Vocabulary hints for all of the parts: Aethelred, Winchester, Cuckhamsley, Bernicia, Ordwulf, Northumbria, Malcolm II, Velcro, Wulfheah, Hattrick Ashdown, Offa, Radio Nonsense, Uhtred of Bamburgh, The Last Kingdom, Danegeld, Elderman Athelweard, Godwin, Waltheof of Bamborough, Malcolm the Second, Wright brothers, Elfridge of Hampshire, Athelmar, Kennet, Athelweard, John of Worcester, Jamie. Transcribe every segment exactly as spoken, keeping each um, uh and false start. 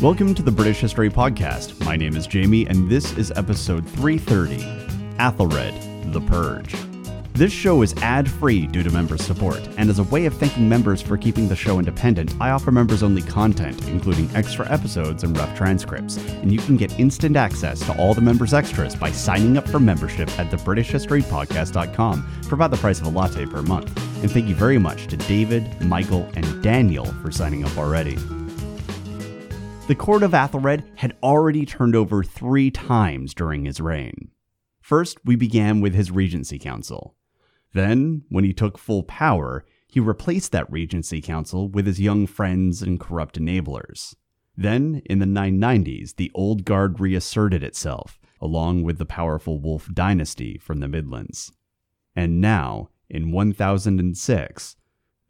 Welcome to the British History Podcast. My name is Jamie, and this is episode three thirty, Aethelred, the Purge. This show is ad-free due to member support, and as a way of thanking members for keeping the show independent, I offer members-only content, including extra episodes and rough transcripts, and you can get instant access to all the members' extras by signing up for membership at the british history podcast dot com for about the price of a latte per month. And thank you very much to David, Michael, and Daniel for signing up already. The court of Aethelred had already turned over three times during his reign. First, we began with his Regency Council. Then, when he took full power, he replaced that Regency Council with his young friends and corrupt enablers. Then, in the nine nineties, the Old Guard reasserted itself, along with the powerful Wulf dynasty from the Midlands. And now, in one thousand six,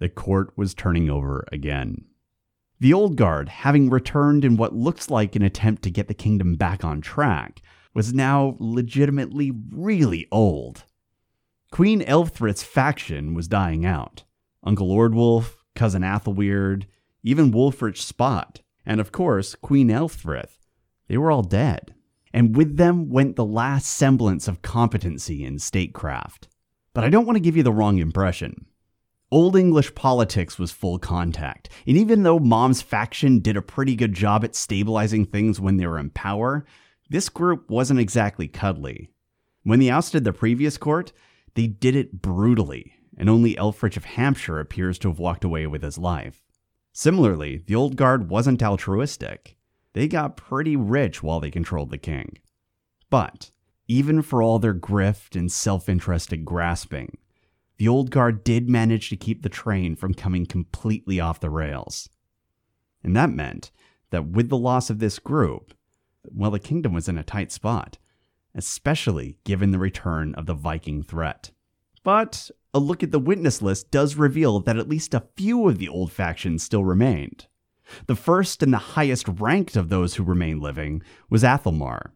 the court was turning over again. The Old Guard, having returned in what looks like an attempt to get the kingdom back on track, was now legitimately really old. Queen Elfthryth's faction was dying out. Uncle Ordwulf, Cousin Athelweard, even Wulfric Spot, and of course, Queen Elfthryth, they were all dead. And with them went the last semblance of competency in statecraft. But I don't want to give you the wrong impression. Old English politics was full contact, and even though Mom's faction did a pretty good job at stabilizing things when they were in power, this group wasn't exactly cuddly. When they ousted the previous court, they did it brutally, and only Elfridge of Hampshire appears to have walked away with his life. Similarly, the Old Guard wasn't altruistic. They got pretty rich while they controlled the king. But, even for all their grift and self-interested grasping, the Old Guard did manage to keep the train from coming completely off the rails. And that meant that with the loss of this group, well, the kingdom was in a tight spot, especially given the return of the Viking threat. But a look at the witness list does reveal that at least a few of the old factions still remained. The first and the highest ranked of those who remained living was Athelmar.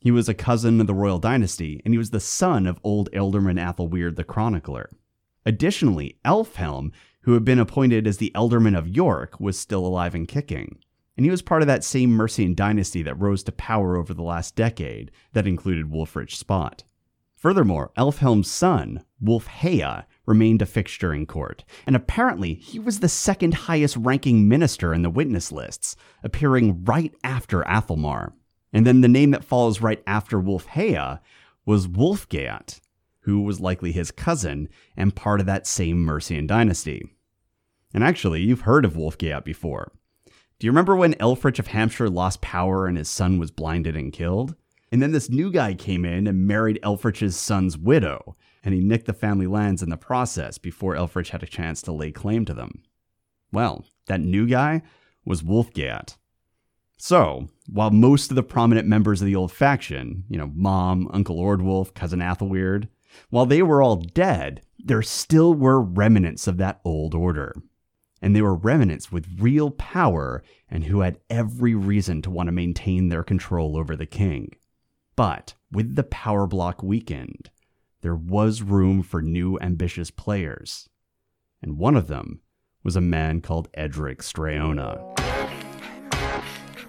He was a cousin of the royal dynasty, and he was the son of old Elderman Athelweard the Chronicler. Additionally, Elfhelm, who had been appointed as the Elderman of York, was still alive and kicking, and he was part of that same Mercian dynasty that rose to power over the last decade that included Wulfric Spot. Furthermore, Elfhelm's son, Wulfheah, remained a fixture in court, and apparently he was the second highest ranking minister in the witness lists, appearing right after Athelmar. And then the name that follows right after Wulfheah was Wulfgeat, who was likely his cousin and part of that same Mercian dynasty. And actually, you've heard of Wulfgeat before. Do you remember when Elfridge of Hampshire lost power and his son was blinded and killed? And then this new guy came in and married Elfrich's son's widow, and he nicked the family lands in the process before Elfrich had a chance to lay claim to them. Well, that new guy was Wulfgeat. So, while most of the prominent members of the old faction, you know, Mom, Uncle Ordwulf, Cousin Athelweard, while they were all dead, there still were remnants of that old order. And they were remnants with real power and who had every reason to want to maintain their control over the king. But, with the power block weakened, there was room for new ambitious players. And one of them was a man called Edric Streona.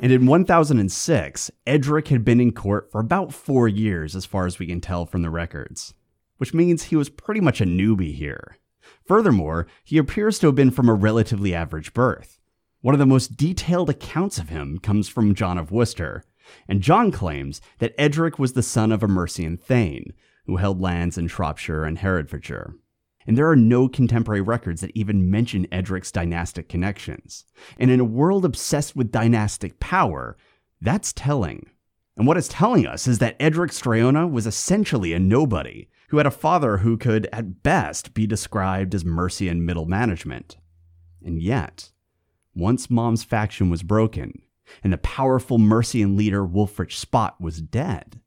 And in one thousand six, Edric had been in court for about four years as far as we can tell from the records, which means he was pretty much a newbie here. Furthermore, he appears to have been from a relatively average birth. One of the most detailed accounts of him comes from John of Worcester, and John claims that Edric was the son of a Mercian thane, who held lands in Shropshire and Herefordshire. And there are no contemporary records that even mention Edric's dynastic connections. And in a world obsessed with dynastic power, that's telling. And what it's telling us is that Edric Streona was essentially a nobody, who had a father who could, at best, be described as Mercian middle management. And yet, once Mom's faction was broken, and the powerful Mercian leader Wulfric Spot was dead,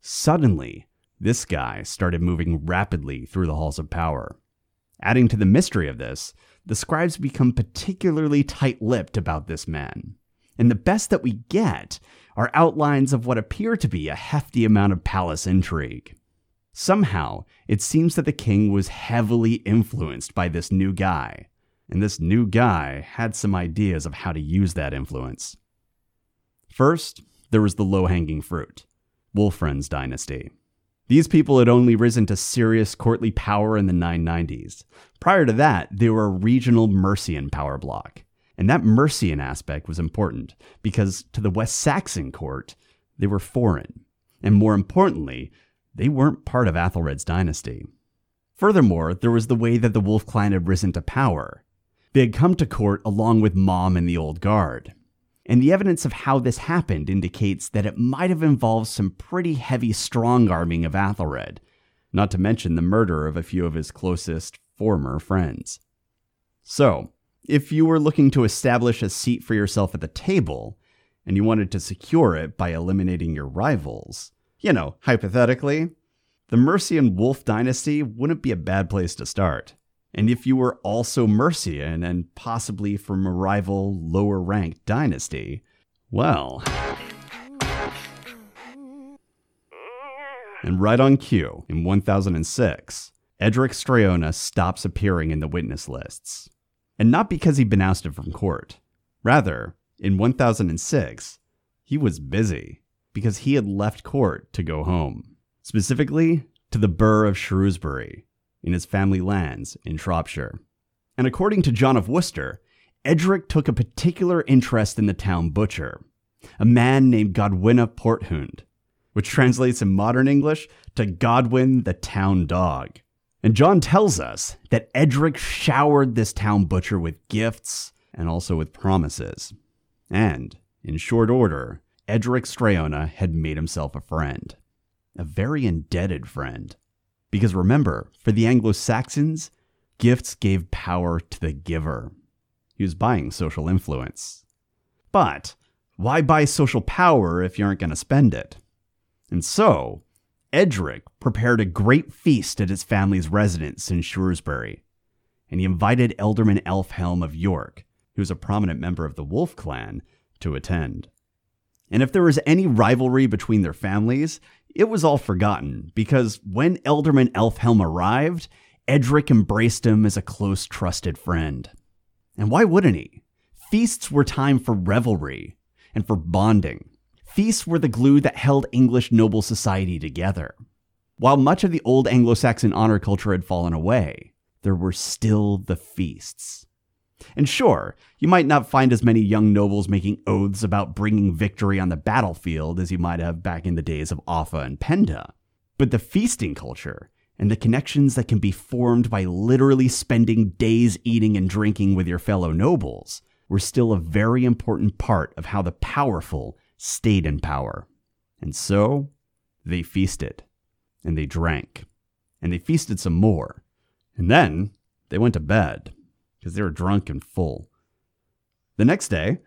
suddenly, this guy started moving rapidly through the halls of power. Adding to the mystery of this, the scribes become particularly tight-lipped about this man, and the best that we get are outlines of what appear to be a hefty amount of palace intrigue. Somehow, it seems that the king was heavily influenced by this new guy, and this new guy had some ideas of how to use that influence. First, there was the low-hanging fruit, Wulfric's dynasty. These people had only risen to serious courtly power in the nine nineties. Prior to that, they were a regional Mercian power bloc. And that Mercian aspect was important because to the West Saxon court, they were foreign. And more importantly, they weren't part of Aethelred's dynasty. Furthermore, there was the way that the Wulf clan had risen to power. They had come to court along with Mom and the Old Guard. And the evidence of how this happened indicates that it might have involved some pretty heavy strong-arming of Aethelred, not to mention the murder of a few of his closest former friends. So, if you were looking to establish a seat for yourself at the table, and you wanted to secure it by eliminating your rivals, you know, hypothetically, the Mercian Wulf dynasty wouldn't be a bad place to start. And if you were also Mercian and possibly from a rival lower-ranked dynasty, well... And right on cue, in one thousand six, Edric Streona stops appearing in the witness lists. And not because he'd been ousted from court. Rather, in one thousand six, he was busy because he had left court to go home. Specifically, to the Burr of Shrewsbury, in his family lands in Shropshire. And according to John of Worcester, Edric took a particular interest in the town butcher, a man named Godwinna Porthund, which translates in modern English to Godwin the Town Dog. And John tells us that Edric showered this town butcher with gifts and also with promises. And, in short order, Edric Streona had made himself a friend. A very indebted friend. Because remember, for the Anglo-Saxons, gifts gave power to the giver. He was buying social influence. But why buy social power if you aren't going to spend it? And so, Edric prepared a great feast at his family's residence in Shrewsbury. And he invited Elderman Elfhelm of York, who was a prominent member of the Wulf clan, to attend. And if there was any rivalry between their families, it was all forgotten, because when Elderman Elfhelm arrived, Edric embraced him as a close, trusted friend. And why wouldn't he? Feasts were time for revelry and for bonding. Feasts were the glue that held English noble society together. While much of the old Anglo-Saxon honor culture had fallen away, there were still the feasts. And sure, you might not find as many young nobles making oaths about bringing victory on the battlefield as you might have back in the days of Offa and Penda, but the feasting culture and the connections that can be formed by literally spending days eating and drinking with your fellow nobles were still a very important part of how the powerful stayed in power. And so, they feasted, and they drank, and they feasted some more, and then they went to bed. Because they were drunk and full. The next day,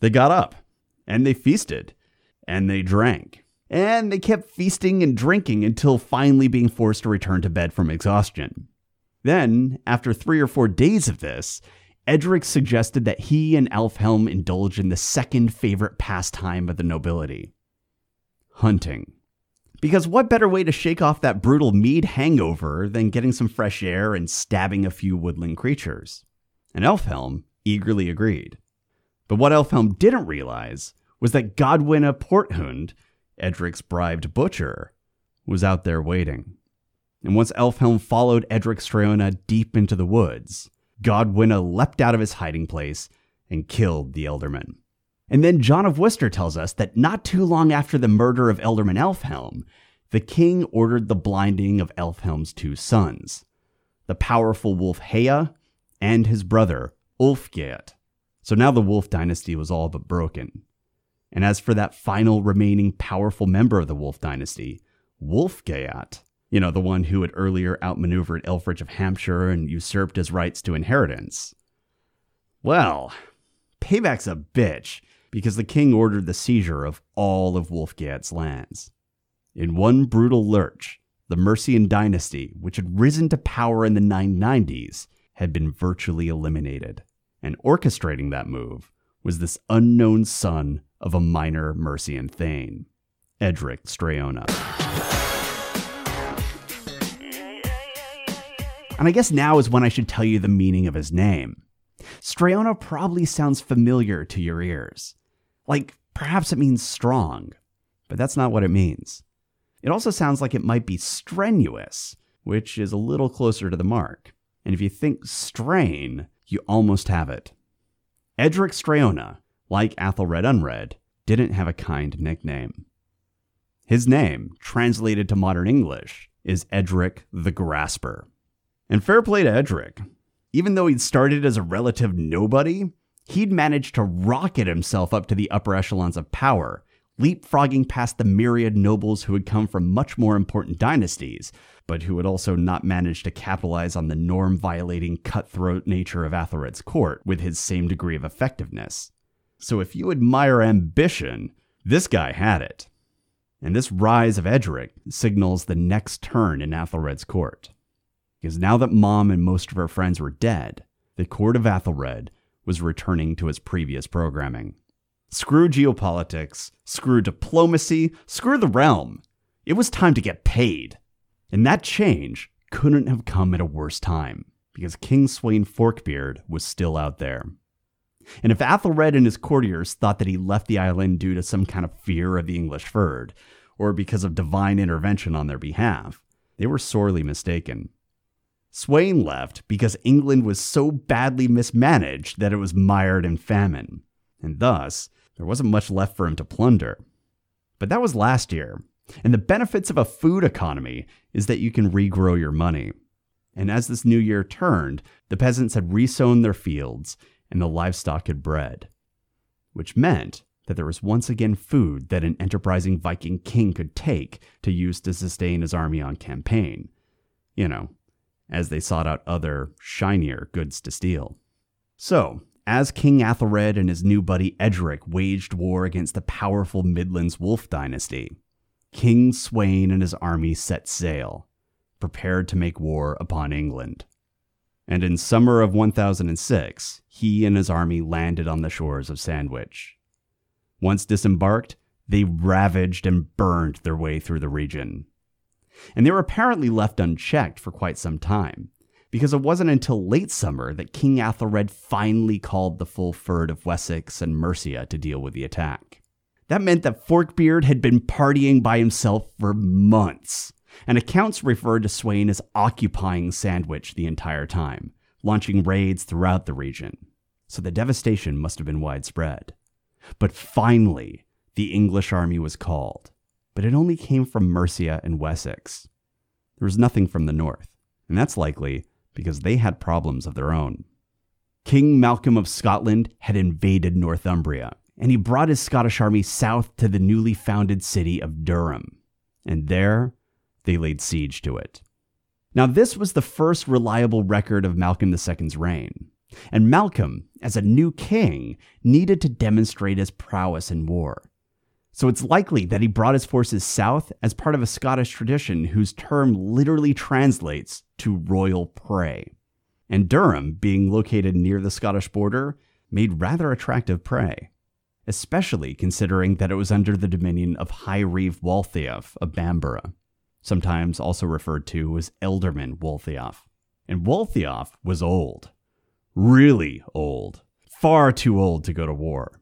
they got up, and they feasted, and they drank. And they kept feasting and drinking until finally being forced to return to bed from exhaustion. Then, after three or four days of this, Edric suggested that he and Elfhelm indulge in the second favorite pastime of the nobility. Hunting. Because what better way to shake off that brutal mead hangover than getting some fresh air and stabbing a few woodland creatures? And Elfhelm eagerly agreed. But what Elfhelm didn't realize was that Godwinna Porthund, Edric's bribed butcher, was out there waiting. And once Elfhelm followed Edric Streona deep into the woods, Godwinna leapt out of his hiding place and killed the Elderman. And then John of Worcester tells us that not too long after the murder of Elderman Elfhelm, the king ordered the blinding of Elfhelm's two sons, the powerful Wulfheah and his brother, Wulfgeat. So now the Wulf dynasty was all but broken. And as for that final remaining powerful member of the Wulf dynasty, Wulfgeat, you know, the one who had earlier outmaneuvered Elfridge of Hampshire and usurped his rights to inheritance. Well, payback's a bitch, because the king ordered the seizure of all of Wulfgeat's lands. In one brutal lurch, the Mercian dynasty, which had risen to power in the nine nineties, had been virtually eliminated, and orchestrating that move was this unknown son of a minor Mercian thane, Edric Streona. And I guess now is when I should tell you the meaning of his name. Streona probably sounds familiar to your ears. Like, Perhaps it means strong, but that's not what it means. It also sounds like it might be strenuous, which is a little closer to the mark. And if you think strain, you almost have it. Edric Streona, like Aethelred Unred, didn't have a kind nickname. His name, translated to modern English, is Edric the Grasper. And fair play to Edric. Even though he'd started as a relative nobody, he'd managed to rocket himself up to the upper echelons of power, leapfrogging past the myriad nobles who had come from much more important dynasties, but who had also not managed to capitalize on the norm-violating, cutthroat nature of Aethelred's court with his same degree of effectiveness. So if you admire ambition, this guy had it. And this rise of Edric signals the next turn in Aethelred's court. Because now that Mom and most of her friends were dead, the court of Aethelred was returning to its previous programming. Screw geopolitics, screw diplomacy, screw the realm. It was time to get paid. And that change couldn't have come at a worse time, because King Swain Forkbeard was still out there. And if Aethelred and his courtiers thought that he left the island due to some kind of fear of the English Fird, or because of divine intervention on their behalf, they were sorely mistaken. Swain left because England was so badly mismanaged that it was mired in famine, and thus, there wasn't much left for him to plunder. But that was last year, and the benefits of a food economy is that you can regrow your money. And as this new year turned, the peasants had resown their fields, and the livestock had bred, which meant that there was once again food that an enterprising Viking king could take to use to sustain his army on campaign, you know, as they sought out other, shinier goods to steal. So, as King Aethelred and his new buddy Edric waged war against the powerful Midlands Wulf dynasty, King Swain and his army set sail, prepared to make war upon England. And in summer of one thousand six, he and his army landed on the shores of Sandwich. Once disembarked, they ravaged and burned their way through the region. And they were apparently left unchecked for quite some time, because it wasn't until late summer that King Aethelred finally called the full Fird of Wessex and Mercia to deal with the attack. That meant that Forkbeard had been partying by himself for months, and accounts referred to Swain as occupying Sandwich the entire time, launching raids throughout the region. So the devastation must have been widespread. But finally, the English army was called, but it only came from Mercia and Wessex. There was nothing from the north, and that's likely because they had problems of their own. King Malcolm of Scotland had invaded Northumbria, and he brought his Scottish army south to the newly founded city of Durham, and there they laid siege to it. Now, this was the first reliable record of Malcolm the Second's reign, and Malcolm, as a new king, needed to demonstrate his prowess in war. So it's likely that he brought his forces south as part of a Scottish tradition whose term literally translates to royal prey. And Durham, being located near the Scottish border, made rather attractive prey, especially considering that it was under the dominion of High Reeve Waltheof of Bamborough, sometimes also referred to as Elderman Waltheof. And Waltheof was old. Really old. Far too old to go to war.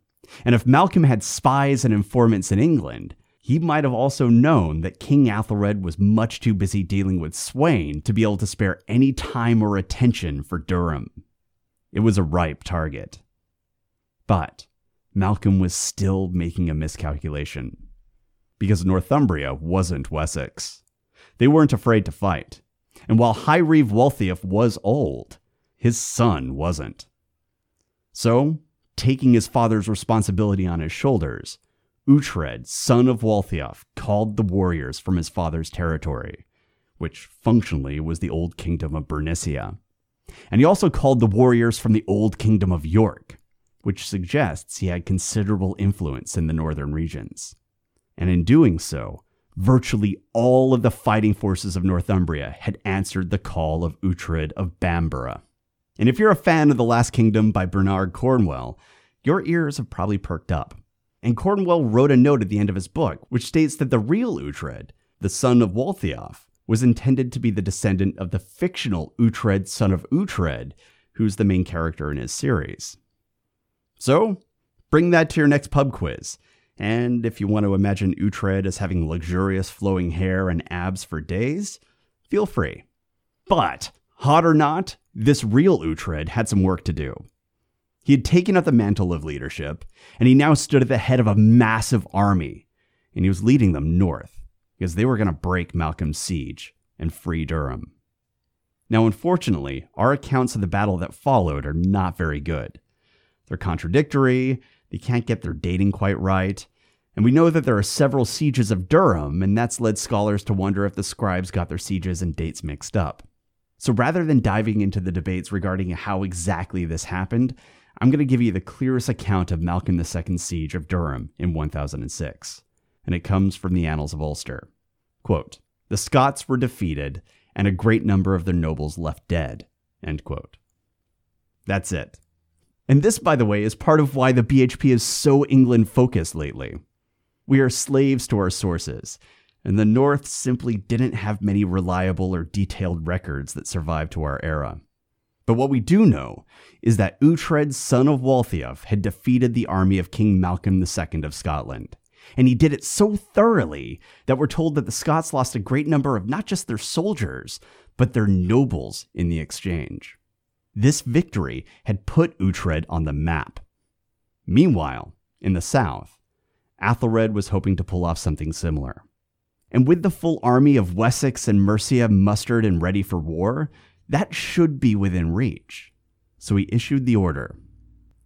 And if Malcolm had spies and informants in England, he might have also known that King Aethelred was much too busy dealing with Swain to be able to spare any time or attention for Durham. It was a ripe target. But Malcolm was still making a miscalculation, because Northumbria wasn't Wessex. They weren't afraid to fight, and while High Reeve Waltheof was old, his son wasn't. So, taking his father's responsibility on his shoulders, Uhtred, son of Waltheof, called the warriors from his father's territory, which functionally was the old kingdom of Bernicia. And he also called the warriors from the old kingdom of York, which suggests he had considerable influence in the northern regions. And in doing so, virtually all of the fighting forces of Northumbria had answered the call of Uhtred of Bamburgh. And if you're a fan of The Last Kingdom by Bernard Cornwell, your ears have probably perked up. And Cornwell wrote a note at the end of his book, which states that the real Uhtred, the son of Waltheof, was intended to be the descendant of the fictional Uhtred, son of Uhtred, who's the main character in his series. So, bring that to your next pub quiz, And if you want to imagine Uhtred as having luxurious flowing hair and abs for days, feel free. But, hot or not, this real Uhtred had some work to do. He had taken up the mantle of leadership, and he now stood at the head of a massive army, and he was leading them north, because they were going to break Malcolm's siege and free Durham. Now, unfortunately, our accounts of the battle that followed are not very good. They're contradictory, they can't get their dating quite right, and we know that there are several sieges of Durham, and that's led scholars to wonder if the scribes got their sieges and dates mixed up. So rather than diving into the debates regarding how exactly this happened, I'm going to give you the clearest account of Malcolm the Second's siege of Durham in one thousand six, and it comes from the Annals of Ulster. Quote, "The Scots were defeated, and a great number of their nobles left dead," end quote. That's it. And this, by the way, is part of why the B H P is so England-focused lately. We are slaves to our sources, and the North simply didn't have many reliable or detailed records that survived to our era. But what we do know is that Uhtred, son of Waltheof, had defeated the army of King Malcolm the Second of Scotland. And he did it so thoroughly that we're told that the Scots lost a great number of not just their soldiers, but their nobles in the exchange. This victory had put Uhtred on the map. Meanwhile, in the south, Aethelred was hoping to pull off something similar. And with the full army of Wessex and Mercia mustered and ready for war, that should be within reach. So he issued the order,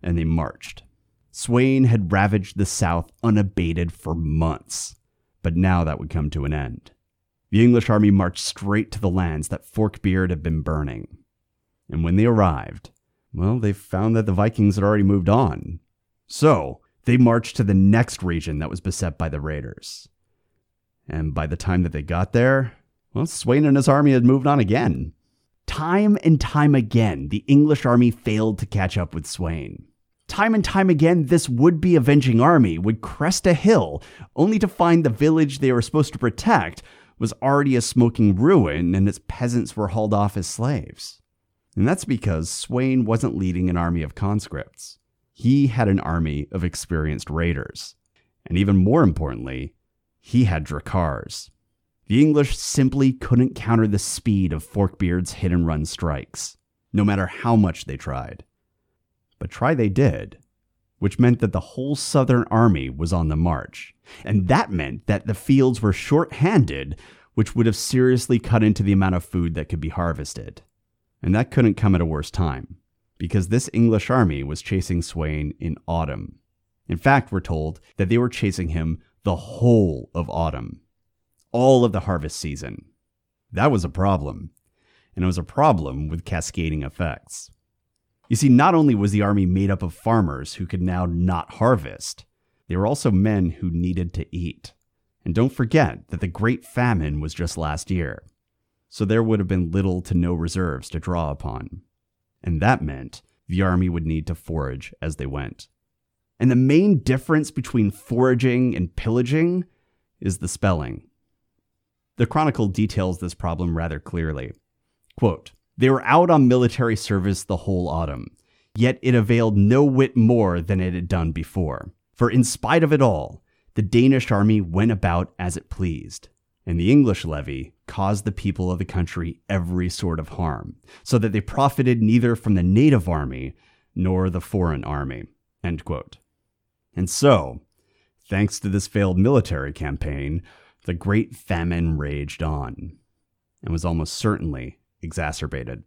and they marched. Swain had ravaged the south unabated for months, but now that would come to an end. The English army marched straight to the lands that Forkbeard had been burning. And when they arrived, well, they found that the Vikings had already moved on. So they marched to the next region that was beset by the raiders. And by the time that they got there, well, Swain and his army had moved on again. Time and time again, the English army failed to catch up with Swain. Time and time again, this would-be avenging army would crest a hill, only to find the village they were supposed to protect was already a smoking ruin and its peasants were hauled off as slaves. And that's because Swain wasn't leading an army of conscripts. He had an army of experienced raiders. And even more importantly, he had Dracars. The English simply couldn't counter the speed of Forkbeard's hit-and-run strikes, no matter how much they tried. But try they did, which meant that the whole southern army was on the march. And that meant that the fields were short-handed, which would have seriously cut into the amount of food that could be harvested. And that couldn't come at a worse time, because this English army was chasing Swain in autumn. In fact, we're told that they were chasing him the whole of autumn, all of the harvest season. That was a problem, and it was a problem with cascading effects. You see, not only was the army made up of farmers who could now not harvest, they were also men who needed to eat. And don't forget that the Great Famine was just last year, so there would have been little to no reserves to draw upon. And that meant the army would need to forage as they went. And the main difference between foraging and pillaging is the spelling. The Chronicle details this problem rather clearly. Quote, "They were out on military service the whole autumn, yet it availed no whit more than it had done before. For in spite of it all, the Danish army went about as it pleased, and the English levy caused the people of the country every sort of harm, so that they profited neither from the native army nor the foreign army," end quote. And so, thanks to this failed military campaign, the Great Famine raged on, and was almost certainly exacerbated.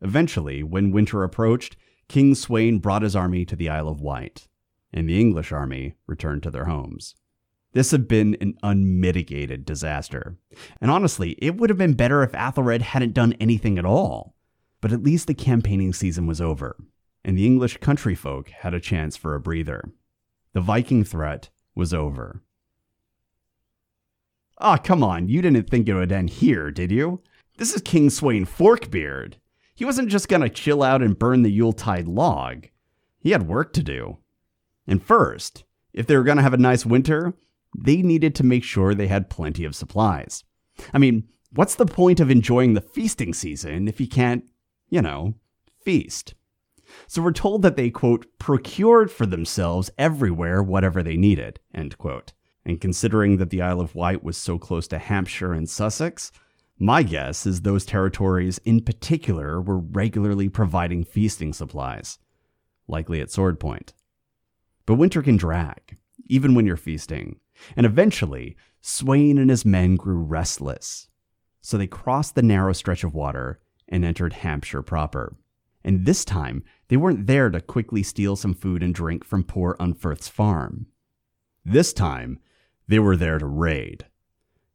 Eventually, when winter approached, King Sweyn brought his army to the Isle of Wight, and the English army returned to their homes. This had been an unmitigated disaster, and honestly, it would have been better if Aethelred hadn't done anything at all, but at least the campaigning season was over, and the English country folk had a chance for a breather. The Viking threat was over. Ah, oh, come on, you didn't think it would end here, did you? This is King Swain Forkbeard. He wasn't just going to chill out and burn the Yuletide log. He had work to do. And first, if they were going to have a nice winter, they needed to make sure they had plenty of supplies. I mean, what's the point of enjoying the feasting season if you can't, you know, feast? So we're told that they, quote, procured for themselves everywhere whatever they needed, end quote. And considering that the Isle of Wight was so close to Hampshire and Sussex, my guess is those territories in particular were regularly providing feasting supplies, likely at sword point. But winter can drag, even when you're feasting, and eventually Swain and his men grew restless. So they crossed the narrow stretch of water and entered Hampshire proper. And this time, they weren't there to quickly steal some food and drink from poor Unferth's farm. This time, they were there to raid.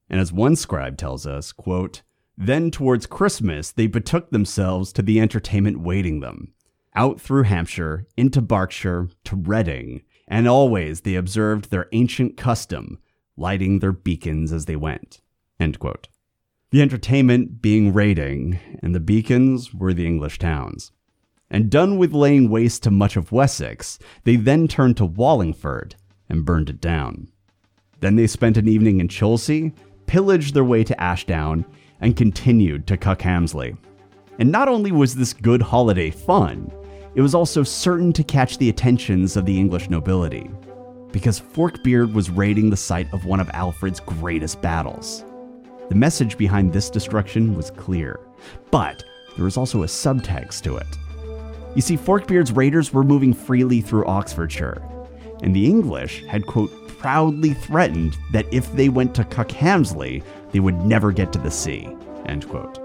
And as one scribe tells us, quote, then towards Christmas they betook themselves to the entertainment waiting them, out through Hampshire, into Berkshire, to Reading, and always they observed their ancient custom, lighting their beacons as they went, end quote. The entertainment being raiding, and the beacons were the English towns. And done with laying waste to much of Wessex, they then turned to Wallingford and burned it down. Then they spent an evening in Chelsea, pillaged their way to Ashdown, and continued to Cuckhamsley. And not only was this good holiday fun, it was also certain to catch the attentions of the English nobility, because Forkbeard was raiding the site of one of Alfred's greatest battles. The message behind this destruction was clear, but there was also a subtext to it. You see, Forkbeard's raiders were moving freely through Oxfordshire, and the English had, quote, proudly threatened that if they went to Cuckhamsley, they would never get to the sea, end quote.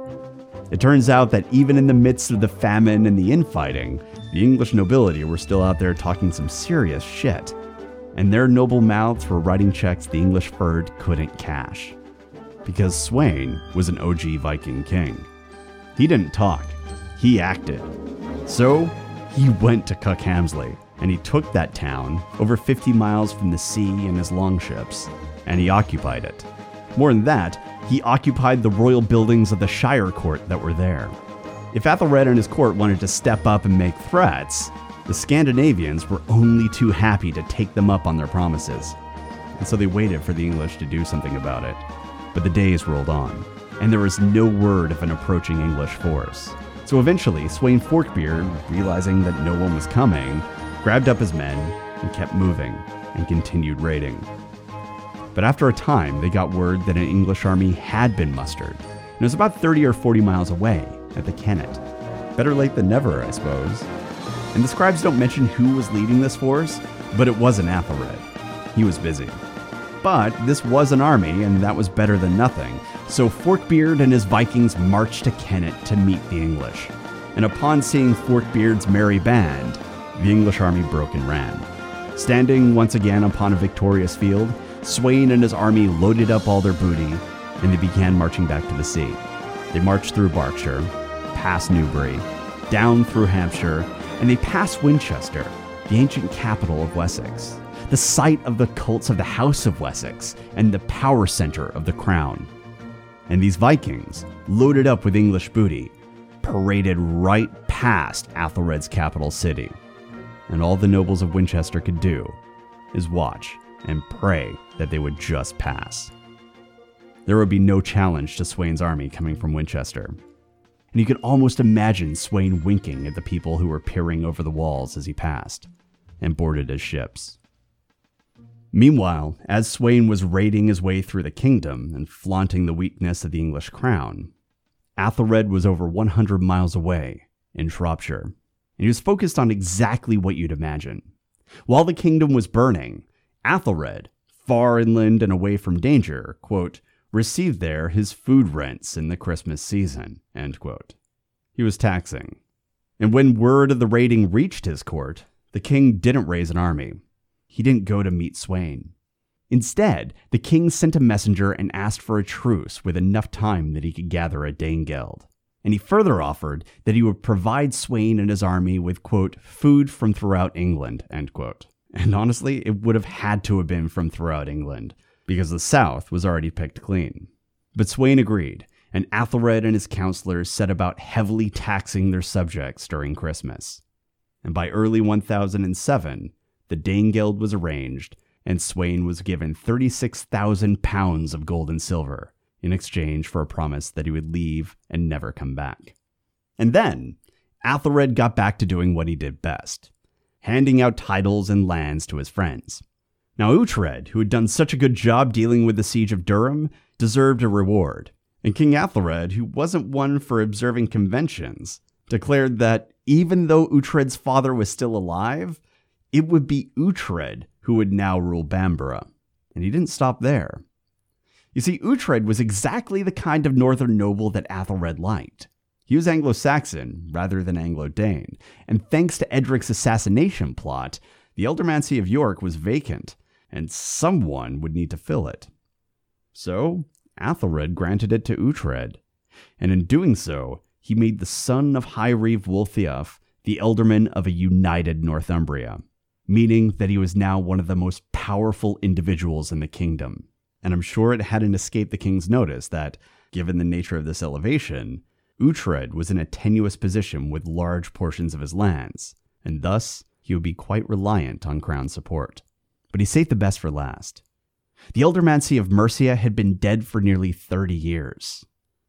It turns out that even in the midst of the famine and the infighting, the English nobility were still out there talking some serious shit, and their noble mouths were writing checks the English Fird couldn't cash. Because Swain was an O G Viking king. He didn't talk, he acted. So he went to Cuckhamsley, and he took that town, over fifty miles from the sea and his longships, and he occupied it. More than that, he occupied the royal buildings of the Shire Court that were there. If Aethelred and his court wanted to step up and make threats, the Scandinavians were only too happy to take them up on their promises. And so they waited for the English to do something about it. But the days rolled on, and there was no word of an approaching English force. So eventually, Swain Forkbeard, realizing that no one was coming, grabbed up his men and kept moving and continued raiding. But after a time, they got word that an English army had been mustered, and it was about thirty or forty miles away at the Kennet. Better late than never, I suppose. And the scribes don't mention who was leading this force, but it wasn't Aethelred. He was busy. But this was an army, and that was better than nothing. So Forkbeard and his Vikings marched to Kennet to meet the English. And upon seeing Forkbeard's merry band, the English army broke and ran. Standing once again upon a victorious field, Swain and his army loaded up all their booty, and they began marching back to the sea. They marched through Berkshire, past Newbury, down through Hampshire, and they passed Winchester, the ancient capital of Wessex, the site of the cults of the House of Wessex, and the power center of the crown. And these Vikings, loaded up with English booty, paraded right past Athelred's capital city. And all the nobles of Winchester could do is watch and pray that they would just pass. There would be no challenge to Swain's army coming from Winchester. And you could almost imagine Swain winking at the people who were peering over the walls as he passed and boarded his ships. Meanwhile, as Swain was raiding his way through the kingdom and flaunting the weakness of the English crown, Aethelred was over one hundred miles away in Shropshire. And he was focused on exactly what you'd imagine. While the kingdom was burning, Aethelred, far inland and away from danger, quote, received there his food rents in the Christmas season, end quote. He was taxing. And when word of the raiding reached his court, the king didn't raise an army. He didn't go to meet Swain. Instead, the king sent a messenger and asked for a truce with enough time that he could gather a Danegeld. And he further offered that he would provide Swain and his army with, quote, food from throughout England, end quote. And honestly, it would have had to have been from throughout England, because the south was already picked clean. But Swain agreed, and Aethelred and his counselors set about heavily taxing their subjects during Christmas. And by early one thousand seven, the Danegeld was arranged, and Swain was given thirty-six thousand pounds of gold and silver, in exchange for a promise that he would leave and never come back. And then, Aethelred got back to doing what he did best, handing out titles and lands to his friends. Now Uhtred, who had done such a good job dealing with the siege of Durham, deserved a reward, and King Aethelred, who wasn't one for observing conventions, declared that even though Uhtred's father was still alive, it would be Uhtred who would now rule Bamborough. And he didn't stop there. You see, Uhtred was exactly the kind of northern noble that Aethelred liked. He was Anglo-Saxon rather than Anglo-Dane, and thanks to Edric's assassination plot, the Eldermancy of York was vacant, and someone would need to fill it. So, Aethelred granted it to Uhtred, and in doing so, he made the son of High Reeve Wulfheah the Elderman of a united Northumbria, meaning that he was now one of the most powerful individuals in the kingdom. And I'm sure it hadn't escaped the king's notice that, given the nature of this elevation, Uhtred was in a tenuous position with large portions of his lands, and thus he would be quite reliant on crown support. But he saved the best for last. The Eldermancy of Mercia had been dead for nearly thirty years.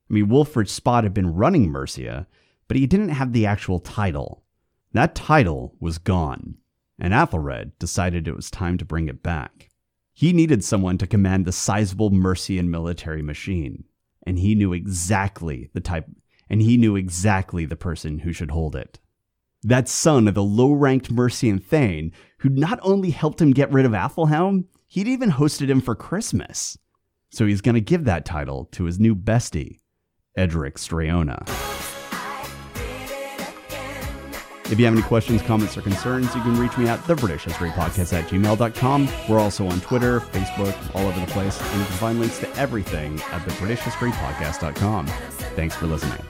I mean, Wulfric Spot had been running Mercia, but he didn't have the actual title. That title was gone, and Aethelred decided it was time to bring it back. He needed someone to command the sizable Mercian military machine, and he knew exactly the type, and he knew exactly the person who should hold it. That son of the low-ranked Mercian Thane, who not only helped him get rid of Athelhelm, he'd even hosted him for Christmas. So he's going to give that title to his new bestie, Edric Streona. If you have any questions, comments, or concerns, you can reach me at the british history podcast at gmail dot com. We're also on Twitter, Facebook, all over the place, and you can find links to everything at the british history podcast dot com. Thanks for listening.